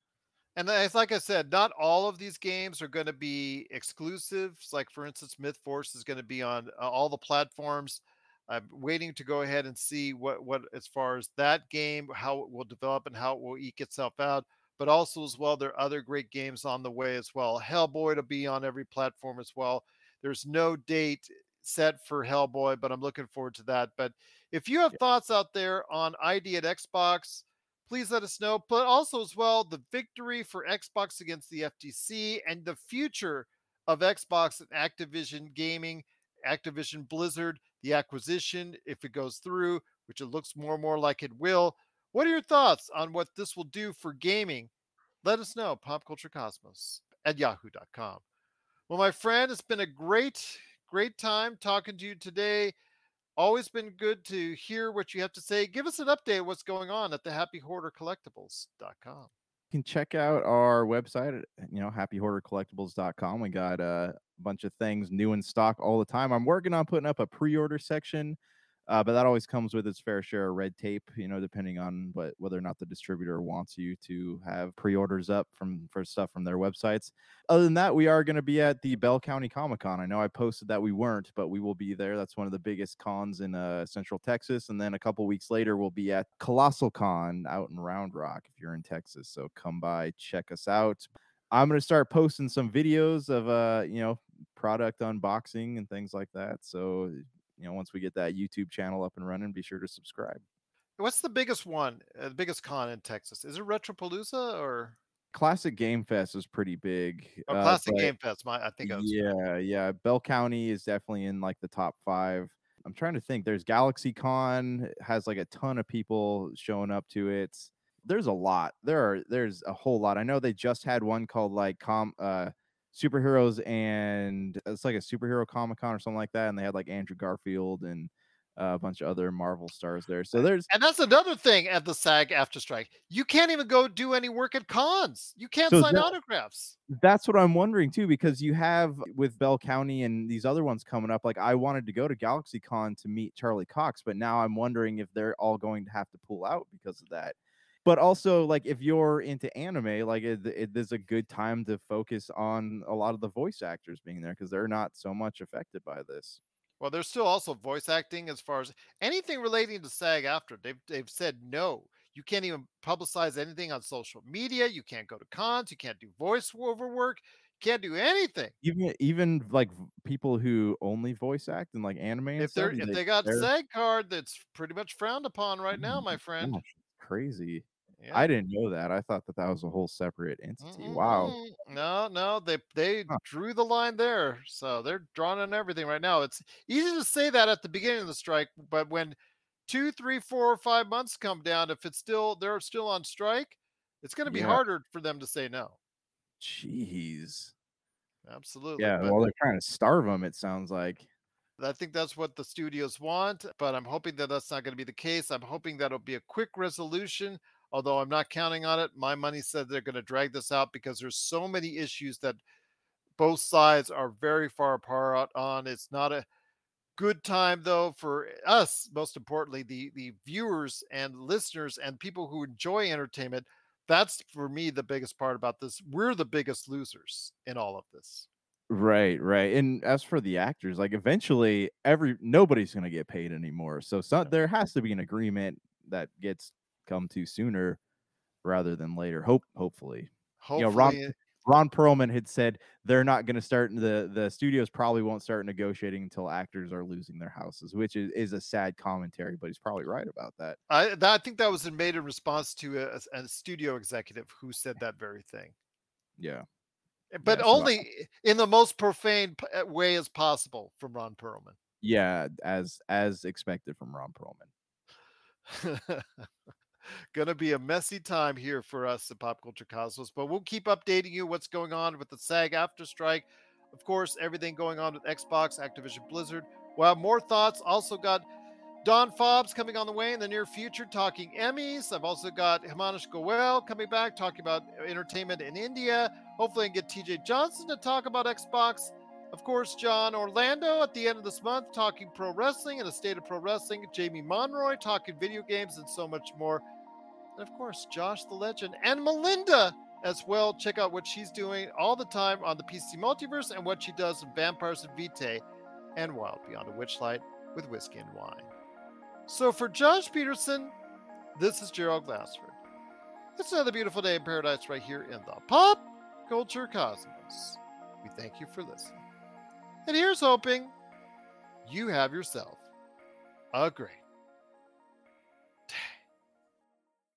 And it's like I said, not all of these games are going to be exclusives. Like, for instance, MythForce is going to be on all the platforms. I'm waiting to go ahead and see what as far as that game, how it will develop and how it will eke itself out. But also as well, there are other great games on the way as well. Hellboy will be on every platform as well. There's no date set for Hellboy, but I'm looking forward to that. But if you have thoughts out there on ID at Xbox, please let us know. But also as well, the victory for Xbox against the FTC and the future of Xbox and Activision Gaming, Activision Blizzard, the acquisition, if it goes through, which it looks more and more like it will. What are your thoughts on what this will do for gaming? Let us know, popculturecosmos@yahoo.com. Well, my friend, it's been a great time talking to you today. Always been good to hear what you have to say. Give us an update of what's going on at the Happy Hoarder Collectibles.com. You can check out our website at, Happy Hoarder Collectibles.com. We got a bunch of things new in stock all the time. I'm working on putting up a pre-order section, but that always comes with its fair share of red tape, depending on whether or not the distributor wants you to have pre-orders up for stuff from their websites. Other than that, we are going to be at the Bell County Comic Con. I know I posted that we weren't, but we will be there. That's one of the biggest cons in Central Texas. And then a couple weeks later, we'll be at Colossal Con out in Round Rock if you're in Texas. So come by, check us out. I'm going to start posting some videos of, product unboxing and things like that. So once we get that YouTube channel up and running, be sure to subscribe. What's the biggest one, the biggest con in Texas? Is it Retropalooza or Classic Game Fest? Is pretty big. Oh, Classic Game Fest, I think. Yeah. Bell County is definitely in like the top 5. I'm trying to think. There's Galaxy Con, has like a ton of people showing up to it. There's a lot. There's a whole lot. I know they just had one called like Superheroes, and it's like a superhero comic con or something like that, and they had like Andrew Garfield and a bunch of other Marvel stars there. So there's, and that's another thing at the SAG-AFTRA strike, you can't even go do any work at cons. You can't sign autographs. That's what I'm wondering too, because you have with Bell County and these other ones coming up, like I wanted to go to Galaxy Con to meet Charlie Cox, but now I'm wondering if they're all going to have to pull out because of that. But also, like, if you're into anime, like, it is a good time to focus on a lot of the voice actors being there because they're not so much affected by this. Well, there's still also voice acting as far as anything relating to SAG-AFTRA. They've said no. You can't even publicize anything on social media. You can't go to cons. You can't do voiceover work. You can't do anything. Even like people who only voice act and like anime. If they got a SAG card, that's pretty much frowned upon right now, my friend. Gosh, crazy. Yeah. I didn't know that. I thought that was a whole separate entity. Mm-hmm. Wow. No, they drew the line there. So they're drawing on everything right now. It's easy to say that at the beginning of the strike, but when 2, 3, 4, or 5 months come down, if they're still on strike, it's going to be harder for them to say no. Jeez. Absolutely. Yeah. They're trying to starve them. It sounds like. I think that's what the studios want, but I'm hoping that that's not going to be the case. I'm hoping that'll be a quick resolution. Although I'm not counting on it, my money said they're going to drag this out because there's so many issues that both sides are very far apart on. It's not a good time, though, for us, most importantly, the viewers and listeners and people who enjoy entertainment. That's, for me, the biggest part about this. We're the biggest losers in all of this. Right. And as for the actors, like eventually nobody's going to get paid anymore. So there has to be an agreement that gets come to sooner rather than later. Hopefully. Ron Perlman had said they're not going to start, the studios probably won't start negotiating until actors are losing their houses, which is a sad commentary, but he's probably right about that. I think that was made in response to a studio executive who said that very thing. Yeah. But only in the most profane way as possible from Ron Perlman. Yeah, as expected from Ron Perlman. Going to be a messy time here for us at Pop Culture Cosmos, but we'll keep updating you what's going on with the SAG-AFTRA strike. Of course, everything going on with Xbox, Activision Blizzard. We'll have more thoughts. Also got Don Fobbs coming on the way in the near future talking Emmys. I've also got Himanshu Goel coming back talking about entertainment in India. Hopefully I can get TJ Johnson to talk about Xbox. Of course, John Orlando at the end of this month talking pro wrestling and the state of pro wrestling. Jamie Monroy talking video games and so much more. And of course, Josh the Legend and Melinda as well. Check out what she's doing all the time on the PC Multiverse and what she does in Vampires and Vitae and Wild Beyond the Witchlight with Whiskey and Wine. So for Josh Pederson, this is Gerald Glassford. It's another beautiful day in paradise right here in the Pop Culture Cosmos. We thank you for listening. And here's hoping you have yourself a great